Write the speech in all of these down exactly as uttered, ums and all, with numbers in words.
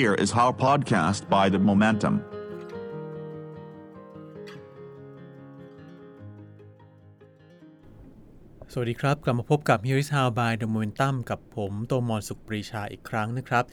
Here is How podcast by The Momentumสวัสดีครับกลับมาพบกับ Here is How by The Momentum กับผมโตมอนสุขปรีชาอีกครั้งนะครับ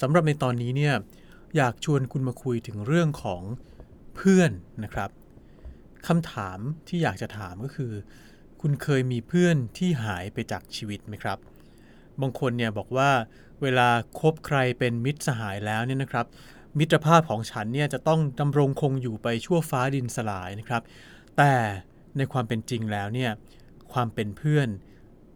สำหรับในตอนนี้เนี่ยอยากชวนคุณมาคุยถึงเรื่องของเพื่อนนะครับคำถามที่อยากจะถามก็คือคุณเคยมีเพื่อนที่หายไปจากชีวิตไหมครับบางคนเนี่ยบอกว่าเวลาคบใครเป็นมิตรสหายแล้วเนี่ยนะครับมิตรภาพของฉันเนี่ยจะต้องดำรงคงอยู่ไปชั่วฟ้าดินสลายนะครับแต่ในความเป็นจริงแล้วเนี่ยความเป็นเพื่อน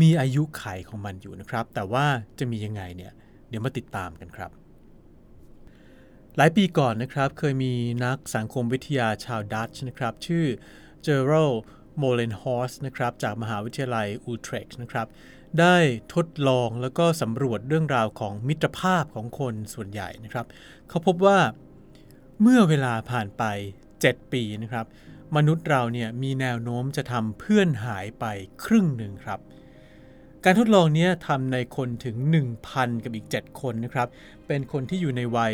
มีอายุขัยของมันอยู่นะครับแต่ว่าจะมียังไงเนี่ยเดี๋ยวมาติดตามกันครับหลายปีก่อนนะครับเคยมีนักสังคมวิทยาชาวดัตช์นะครับชื่อเจอรัลโมเลนฮอร์สนะครับจากมหาวิทยาลัยอูทรีคนะครับได้ทดลองแล้วก็สำรวจเรื่องราวของมิตรภาพของคนส่วนใหญ่นะครับเขาพบว่าเมื่อเวลาผ่านไปเจ็ดปีนะครับมนุษย์เราเนี่ยมีแนวโน้มจะทำเพื่อนหายไปครึ่งหนึ่งครับการทดลองนี้ทำในคนถึง หนึ่งพัน กับอีกเจ็ดคนนะครับเป็นคนที่อยู่ในวัย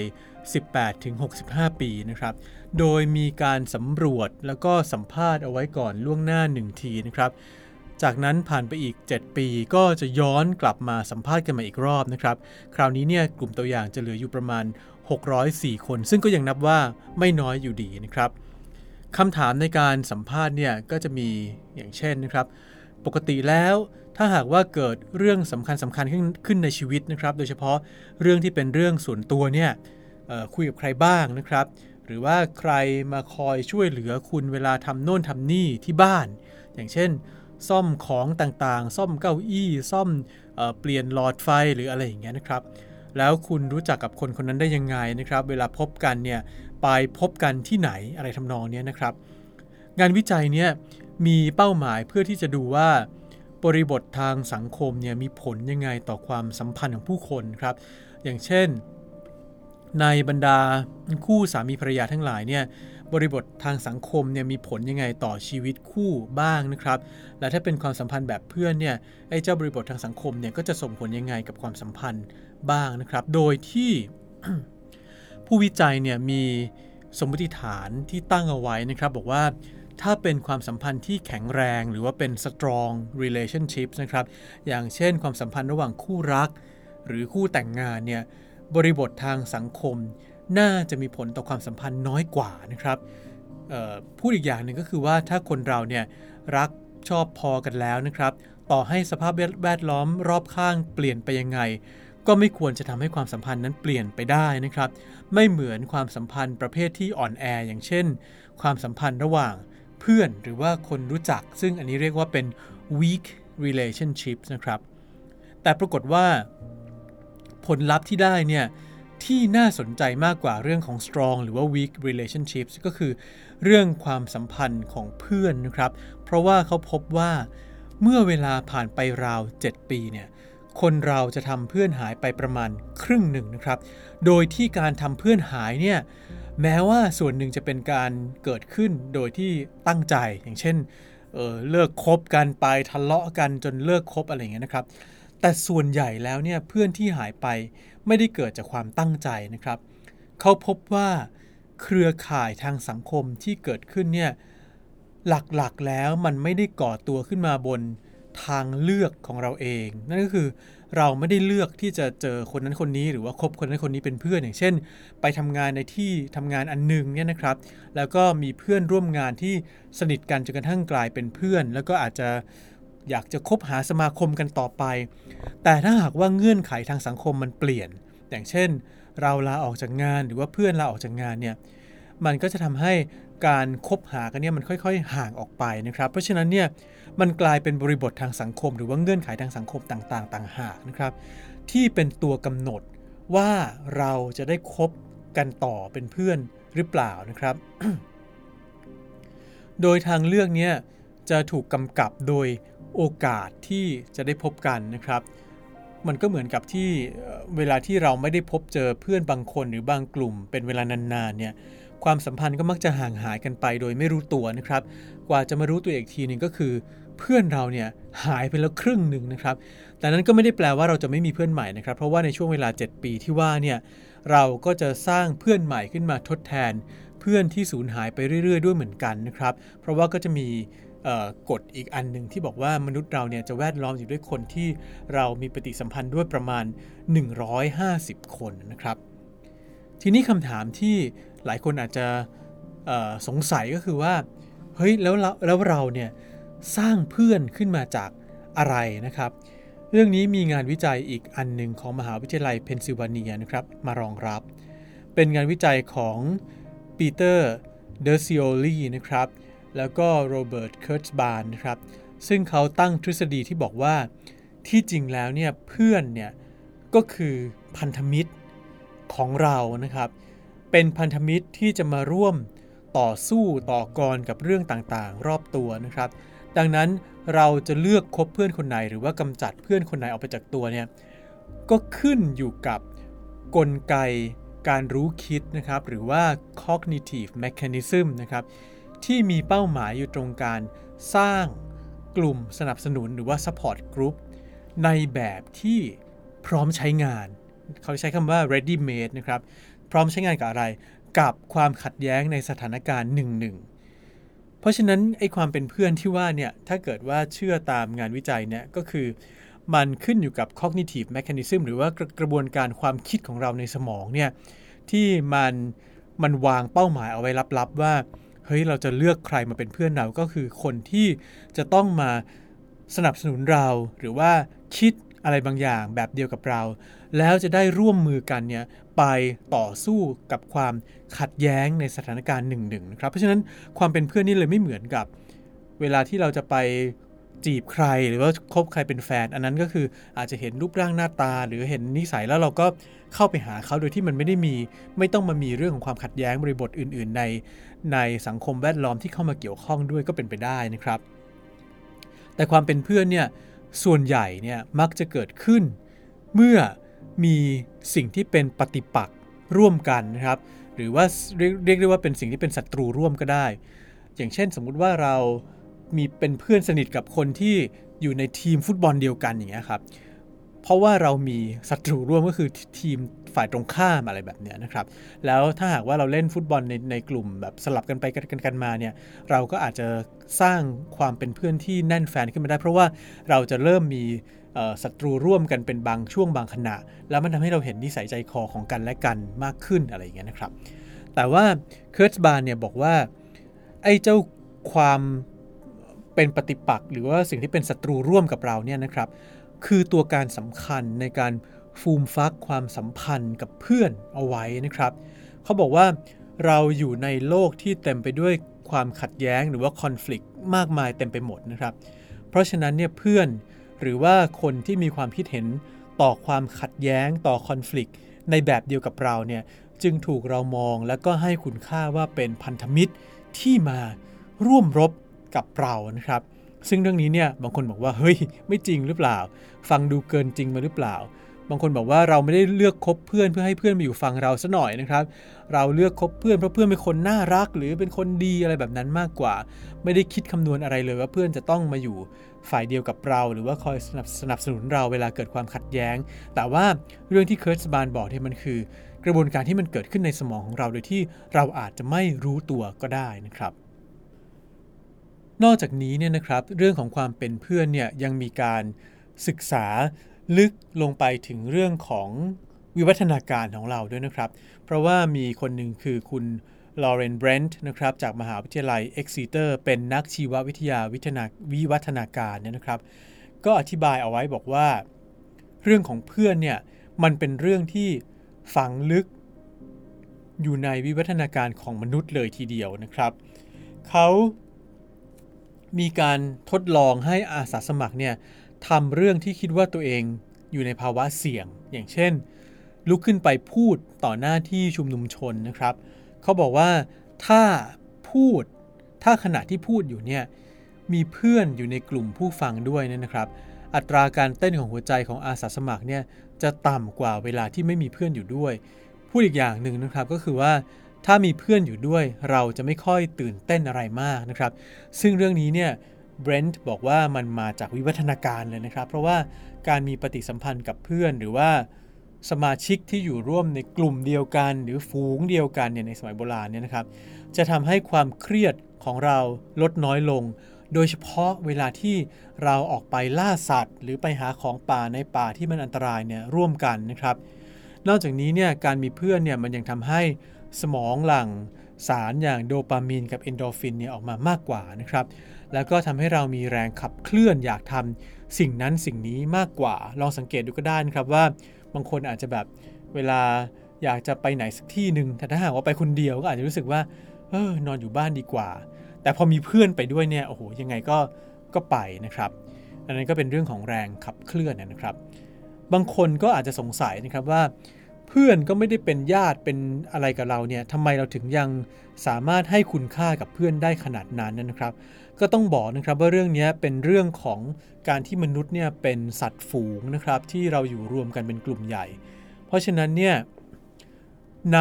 สิบแปดถึงหกสิบห้า ปีนะครับโดยมีการสำรวจแล้วก็สัมภาษณ์เอาไว้ก่อนล่วงหน้าหนึ่งทีนะครับจากนั้นผ่านไปอีกเจ็ดปีก็จะย้อนกลับมาสัมภาษณ์กันมาอีกรอบนะครับคราวนี้เนี่ยกลุ่มตัวอย่างจะเหลืออยู่ประมาณหกร้อยสี่คนซึ่งก็ยังนับว่าไม่น้อยอยู่ดีนะครับคำถามในการสัมภาษณ์เนี่ยก็จะมีอย่างเช่นนะครับปกติแล้วถ้าหากว่าเกิดเรื่องสำคัญสำคัญขึ้นในชีวิตนะครับโดยเฉพาะเรื่องที่เป็นเรื่องส่วนตัวเนี่ยเอ่อคุยกับใครบ้างนะครับหรือว่าใครมาคอยช่วยเหลือคุณเวลาทำโน่นทำนี่ที่บ้านอย่างเช่นซ่อมของต่างๆซ่อมเก้าอี้ซ่อมเอ่อเปลี่ยนหลอดไฟหรืออะไรอย่างเงี้ยนะครับแล้วคุณรู้จักกับคนคนนั้นได้ยังไงนะครับเวลาพบกันเนี่ยไปพบกันที่ไหนอะไรทำนองนี้นะครับงานวิจัยเนี่ยมีเป้าหมายเพื่อที่จะดูว่าบริบททางสังคมเนี่ยมีผลยังไงต่อความสัมพันธ์ของผู้คนครับอย่างเช่นในบรรดาคู่สามีภรรยาทั้งหลายเนี่ยบริบททางสังคมเนี่ยมีผลยังไงต่อชีวิตคู่บ้างนะครับและถ้าเป็นความสัมพันธ์แบบเพื่อนเนี่ยไอ้เจ้าบริบททางสังคมเนี่ยก็จะส่งผลยังไงกับความสัมพันธ์บ้างนะครับโดยที่ ผู้วิจัยเนี่ยมีสมมติฐานที่ตั้งเอาไว้นะครับบอกว่าถ้าเป็นความสัมพันธ์ที่แข็งแรงหรือว่าเป็น strong relationships นะครับอย่างเช่นความสัมพันธ์ระหว่างคู่รักหรือคู่แต่งงานเนี่ยบริบททางสังคมน่าจะมีผลต่อความสัมพันธ์น้อยกว่านะครับพูดอีกอย่างหนึ่งก็คือว่าถ้าคนเราเนี่ยรักชอบพอกันแล้วนะครับต่อให้สภาพแวดล้อมรอบข้างเปลี่ยนไปยังไงก็ไม่ควรจะทำให้ความสัมพันธ์นั้นเปลี่ยนไปได้นะครับไม่เหมือนความสัมพันธ์ประเภทที่อ่อนแออย่างเช่นความสัมพันธ์ระหว่างเพื่อนหรือว่าคนรู้จักซึ่งอันนี้เรียกว่าเป็น weak relationships นะครับแต่ปรากฏว่าผลลัพธ์ที่ได้เนี่ยที่น่าสนใจมากกว่าเรื่องของ strong หรือว่า weak relationships ก็คือเรื่องความสัมพันธ์ของเพื่อนนะครับเพราะว่าเขาพบว่าเมื่อเวลาผ่านไปราวเจ็ดปีเนี่ยคนเราจะทำเพื่อนหายไปประมาณครึ่งหนึ่งนะครับโดยที่การทำเพื่อนหายเนี่ยแม้ว่าส่วนหนึ่งจะเป็นการเกิดขึ้นโดยที่ตั้งใจอย่างเช่น เอ่อ เลิกคบกันไปทะเลาะกันจนเลิกคบอะไรอย่างเงี้ยนะครับแต่ส่วนใหญ่แล้วเนี่ยเพื่อนที่หายไปไม่ได้เกิดจากความตั้งใจนะครับเขาพบว่าเครือข่ายทางสังคมที่เกิดขึ้นเนี่ยหลักๆแล้วมันไม่ได้ก่อตัวขึ้นมาบนทางเลือกของเราเองนั่นก็คือเราไม่ได้เลือกที่จะเจอคนนั้นคนนี้หรือว่าคบคนนั้นคนนี้เป็นเพื่อนอย่างเช่นไปทำงานในที่ทำงานอันนึงเนี่ยนะครับแล้วก็มีเพื่อนร่วมงานที่สนิทกันจนกระทั่งกลายเป็นเพื่อนแล้วก็อาจจะอยากจะคบหาสมาคมกันต่อไปแต่ถ้าหากว่าเงื่อนไขทางสังคมมันเปลี่ยนอย่างเช่นเราลาออกจากงานหรือว่าเพื่อนลาออกจากงานเนี่ยมันก็จะทำให้การคบหากันเนี่ยมันค่อยๆห่างออกไปนะครับเพราะฉะนั้นเนี่ยมันกลายเป็นบริบททางสังคมหรือว่าเงื่อนไขทางสังคมต่างๆต่างหากนะครับที่เป็นตัวกำหนดว่าเราจะได้คบกันต่อเป็นเพื่อนหรือเปล่านะครับ โดยทางเลือกเนี่ยจะถูกกำกับโดยโอกาสที่จะได้พบกันนะครับมันก็เหมือนกับที่เวลาที่เราไม่ได้พบเจอเพื่อนบางคนหรือบางกลุ่มเป็นเวลานานๆเนี่ยความสัมพันธ์ก็มักจะห่างหายกันไปโดยไม่รู้ตัวนะครับกว่าจะมารู้ตัวอีกทีนึงก็คือ เพื่อนเราเนี่ยหายไปแล้วครึ่งหนึ่งนะครับแต่นั้นก็ไม่ได้แปลว่าเราจะไม่มีเพื่อนใหม่นะครับเพราะว่าในช่วงเวลาเจ็ดปีที่ว่าเนี่ยเราก็จะสร้างเพื่อนใหม่ขึ้นมาทดแทนเพื่อนที่สูญหายไปเรื่อยๆด้วยเหมือนกันนะครับเพราะว่าก็จะมีกฎอีกอันหนึ่งที่บอกว่ามนุษย์เราเนี่ยจะแวดล้อมอยู่ด้วยคนที่เรามีปฏิสัมพันธ์ด้วยประมาณหนึ่งร้อยห้าสิบคนนะครับทีนี้คำถามที่หลายคนอาจจะสงสัยก็คือว่าเฮ้ยแล้วแล้วเราเนี่ยสร้างเพื่อนขึ้นมาจากอะไรนะครับเรื่องนี้มีงานวิจัยอีกอันหนึ่งของมหาวิทยาลัยเพนซิลเวเนียนะครับมารองรับเป็นงานวิจัยของปีเตอร์เดอร์ซิโอลีนะครับแล้วก็โรเบิร์ตเคิร์ชบาร์นนะครับซึ่งเขาตั้งทฤษฎีที่บอกว่าที่จริงแล้วเนี่ยเพื่อนเนี่ยก็คือพันธมิตรของเรานะครับเป็นพันธมิตรที่จะมาร่วมต่อสู้ต่อกรกับเรื่องต่างๆรอบตัวนะครับดังนั้นเราจะเลือกคบเพื่อนคนไหนหรือว่ากำจัดเพื่อนคนไหนออกไปจากตัวเนี่ยก็ขึ้นอยู่กับกลไกการรู้คิดนะครับหรือว่า cognitive mechanism นะครับที่มีเป้าหมายอยู่ตรงการสร้างกลุ่มสนับสนุนหรือว่า support group ในแบบที่พร้อมใช้งานเขาใช้คำว่า ready made นะครับพร้อมใช้งานกับอะไรกับความขัดแย้งในสถานการณ์หนึ่งหนึ่งเพราะฉะนั้นไอ้ความเป็นเพื่อนที่ว่าเนี่ยถ้าเกิดว่าเชื่อตามงานวิจัยเนี่ยก็คือมันขึ้นอยู่กับ cognitive mechanism หรือว่ากระบวนการความคิดของเราในสมองเนี่ยที่มันมันวางเป้าหมายเอาไว้ลับๆว่าเฮ้ยเราจะเลือกใครมาเป็นเพื่อนเราก็คือคนที่จะต้องมาสนับสนุนเราหรือว่าคิดอะไรบางอย่างแบบเดียวกับเราแล้วจะได้ร่วมมือกันเนี่ยไปต่อสู้กับความขัดแย้งในสถานการณ์หนึ่งหนึ่งนะครับเพราะฉะนั้นความเป็นเพื่อนนี่เลยไม่เหมือนกับเวลาที่เราจะไปจีบใครหรือว่าคบใครเป็นแฟนอันนั้นก็คืออาจจะเห็นรูปร่างหน้าตาหรือเห็นนิสัยแล้วเราก็เข้าไปหาเขาโดยที่มันไม่ได้มีไม่ต้องมามีเรื่องของความขัดแย้งบริบทอื่นๆในในสังคมแวดล้อมที่เข้ามาเกี่ยวข้องด้วยก็เป็นไปได้นะครับแต่ความเป็นเพื่อนเนี่ยส่วนใหญ่เนี่ยมักจะเกิดขึ้นเมื่อมีสิ่งที่เป็นปฏิปักษ์ร่วมกันนะครับหรือว่าเรียกเรียกได้ว่าเป็นสิ่งที่เป็นศัตรูร่วมก็ได้อย่างเช่นสมมุติว่าเรามีเป็นเพื่อนสนิทกับคนที่อยู่ในทีมฟุตบอลเดียวกันอย่างเงี้ยครับเพราะว่าเรามีศัตรูร่วมก็คือทีมฝ่ายตรงข้ามอะไรแบบเนี้ยนะครับแล้วถ้าหากว่าเราเล่นฟุตบอลในในกลุ่มแบบสลับกันไปกันกันมาเนี่ยเราก็อาจจะสร้างความเป็นเพื่อนที่แน่นแฟนขึ้นมาได้เพราะว่าเราจะเริ่มมีศัตรูร่วมกันเป็นบางช่วงบางขณะแล้วมันทำให้เราเห็นนิสัยใจคอของกันและกันมากขึ้นอะไรอย่างเงี้ยนะครับแต่ว่าเคิร์ชบาร์เนี่ยบอกว่าไอ้เจ้าความเป็นปฏิปักษ์หรือว่าสิ่งที่เป็นศัตรูร่วมกับเราเนี่ยนะครับคือตัวการสำคัญในการฟูมฟักความสัมพันธ์กับเพื่อนเอาไว้นะครับเขาบอกว่าเราอยู่ในโลกที่เต็มไปด้วยความขัดแย้งหรือว่าคอนฟลิกต์มากมายเต็มไปหมดนะครับเพราะฉะนั้นเนี่ยเพื่อนหรือว่าคนที่มีความคิดเห็นต่อความขัดแย้งต่อคอนฟลิกต์ในแบบเดียวกับเราเนี่ยจึงถูกเรามองแล้วก็ให้คุณค่าว่าเป็นพันธมิตรที่มาร่วมรบกับเรานะครับซึ่งเรื่องนี้เนี่ยบางคนบอกว่าเฮ้ยไม่จริงหรือเปล่าฟังดูเกินจริงมาหรือเปล่าบางคนบอกว่าเราไม่ได้เลือกคบเพื่อนเพื่อให้เพื่อนมาอยู่ฝั่งเราซะหน่อยนะครับเราเลือกคบเพื่อนเพราะเพื่อนเป็นคนน่ารักหรือเป็นคนดีอะไรแบบนั้นมากกว่าไม่ได้คิดคำนวณอะไรเลยว่าเพื่อนจะต้องมาอยู่ฝ่ายเดียวกับเราหรือว่าคอยสนับสนุนเราเวลาเกิดความขัดแย้งแต่ว่าเรื่องที่เคิร์ชบาร์นบอกเนี่ยมันคือกระบวนการที่มันเกิดขึ้นในสมองของเราโดยที่เราอาจจะไม่รู้ตัวก็ได้นะครับนอกจากนี้เนี่ยนะครับเรื่องของความเป็นเพื่อนเนี่ยยังมีการศึกษาลึกลงไปถึงเรื่องของวิวัฒนาการของเราด้วยนะครับเพราะว่ามีคนหนึ่งคือคุณลอเรนเบรนท์นะครับจากมหาวิทยาลัยเอ็กซิเตอร์เป็นนักชีววิทยาวิวัฒนาการเนี่ยนะครับก็อธิบายเอาไว้บอกว่าเรื่องของเพื่อนเนี่ยมันเป็นเรื่องที่ฝังลึกอยู่ในวิวัฒนาการของมนุษย์เลยทีเดียวนะครับเขามีการทดลองให้อาสาสมัครเนี่ยทำเรื่องที่คิดว่าตัวเองอยู่ในภาวะเสี่ยงอย่างเช่นลุกขึ้นไปพูดต่อหน้าที่ชุมนุมชนนะครับเขาบอกว่าถ้าพูดถ้าขณะที่พูดอยู่เนี่ยมีเพื่อนอยู่ในกลุ่มผู้ฟังด้วยนะครับอัตราการเต้นของหัวใจของอาสาสมัครเนี่ยจะต่ำกว่าเวลาที่ไม่มีเพื่อนอยู่ด้วยพูดอีกอย่างหนึ่งนะครับก็คือว่าถ้ามีเพื่อนอยู่ด้วยเราจะไม่ค่อยตื่นเต้นอะไรมากนะครับซึ่งเรื่องนี้เนี่ย เบรนท์บอกว่ามันมาจากวิวัฒนาการเลยนะครับเพราะว่าการมีปฏิสัมพันธ์กับเพื่อนหรือว่าสมาชิกที่อยู่ร่วมในกลุ่มเดียวกันหรือฝูงเดียวกันเนี่ยในสมัยโบราณเนี่ยนะครับจะทำให้ความเครียดของเราลดน้อยลงโดยเฉพาะเวลาที่เราออกไปล่าสัตว์หรือไปหาของป่าในป่าที่มันอันตรายเนี่ยร่วมกันนะครับนอกจากนี้เนี่ยการมีเพื่อนเนี่ยมันยังทำให้สมองหลั่งสารอย่างโดปามีนกับเอนโดรฟินเนี่ยออกมามากกว่านะครับแล้วก็ทำให้เรามีแรงขับเคลื่อนอยากทำสิ่งนั้นสิ่งนี้มากกว่าลองสังเกตดูก็ได้นะครับว่าบางคนอาจจะแบบเวลาอยากจะไปไหนสักที่นึงแต่ถ้าหากว่าไปคนเดียวก็อาจจะรู้สึกว่าเออนอนอยู่บ้านดีกว่าแต่พอมีเพื่อนไปด้วยเนี่ยโอ้โหยังไงก็ก็ไปนะครับอันนั้นก็เป็นเรื่องของแรงขับเคลื่อนนะครับบางคนก็อาจจะสงสัยนะครับว่าเพื่อนก็ไม่ได้เป็นญาติเป็นอะไรกับเราเนี่ยทำไมเราถึงยังสามารถให้คุณค่ากับเพื่อนได้ขนาดนั้นนะครับก็ต้องบอกนะครับว่าเรื่องนี้เป็นเรื่องของการที่มนุษย์เนี่ยเป็นสัตว์ฝูงนะครับที่เราอยู่รวมกันเป็นกลุ่มใหญ่เพราะฉะนั้นเนี่ยใน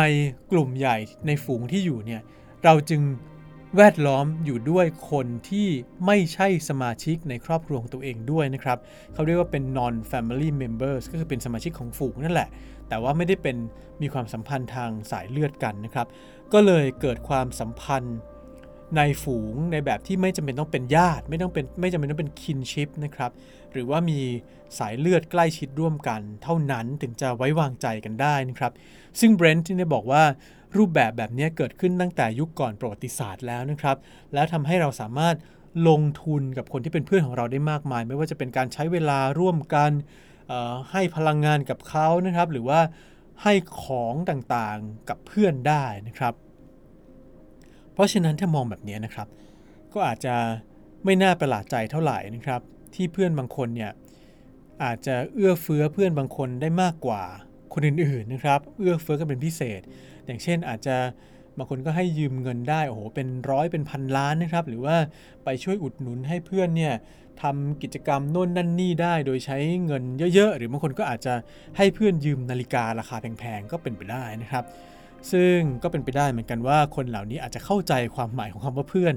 กลุ่มใหญ่ในฝูงที่อยู่เนี่ยเราจึงแวดล้อมอยู่ด้วยคนที่ไม่ใช่สมาชิกในครอบครัวของตัวเองด้วยนะครับเขาเรียกว่าเป็น non family members ก็คือเป็นสมาชิกของฝูงนั่นแหละแต่ว่าไม่ได้เป็นมีความสัมพันธ์ทางสายเลือดกันนะครับก็เลยเกิดความสัมพันธ์ในฝูงในแบบที่ไม่จำเป็นต้องเป็นญาติไม่ต้องเป็นไม่จำเป็นต้องเป็น kinship นะครับหรือว่ามีสายเลือดใกล้ชิดร่วมกันเท่านั้นถึงจะไว้วางใจกันได้นะครับซึ่ง Brent ที่ได้บอกว่ารูปแบบแบบนี้เกิดขึ้นตั้งแต่ยุคก่อนประวัติศาสตร์แล้วนะครับแล้วทำให้เราสามารถลงทุนกับคนที่เป็นเพื่อนของเราได้มากมายไม่ว่าจะเป็นการใช้เวลาร่วมกันให้พลังงานกับเขานะครับหรือว่าให้ของต่างๆกับเพื่อนได้นะครับเพราะฉะนั้นถ้ามองแบบนี้นะครับก็อาจจะไม่น่าประหลาดใจเท่าไหร่นะครับที่เพื่อนบางคนเนี่ยอาจจะเอื้อเฟื้อเพื่อนบางคนได้มากกว่าคนอื่นๆนะครับเอื้อเฟื้อกันเป็นพิเศษอย่างเช่นอาจจะบางคนก็ให้ยืมเงินได้โอ้โหเป็นร้อยเป็นพันล้านนะครับหรือว่าไปช่วยอุดหนุนให้เพื่อนเนี่ยทำกิจกรรมโน่นนั่นนี่ได้โดยใช้เงินเยอะๆหรือบางคนก็อาจจะให้เพื่อนยืมนาฬิการาคาแพงๆก็เป็นไปได้นะครับซึ่งก็เป็นไปได้เหมือนกันว่าคนเหล่านี้อาจจะเข้าใจความหมายของคำว่าเพื่อน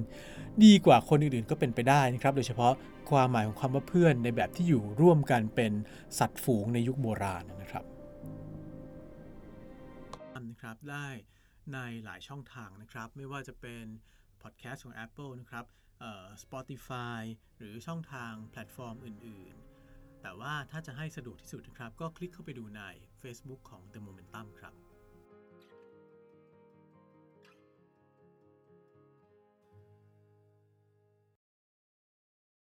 ดีกว่าคนอื่นๆก็เป็นไปได้นะครับโดยเฉพาะความหมายของคำว่าเพื่อนในแบบที่อยู่ร่วมกันเป็นสัตว์ฝูงในยุคโบราณนะครับนะครับได้ในหลายช่องทางนะครับไม่ว่าจะเป็นพอดแคสต์ของ Apple นะครับเอ่อ Spotify หรือช่องทางแพลตฟอร์มอื่นๆแต่ว่าถ้าจะให้สะดวกที่สุดนะครับก็คลิกเข้าไปดูใน Facebook ของ The Momentum ครับ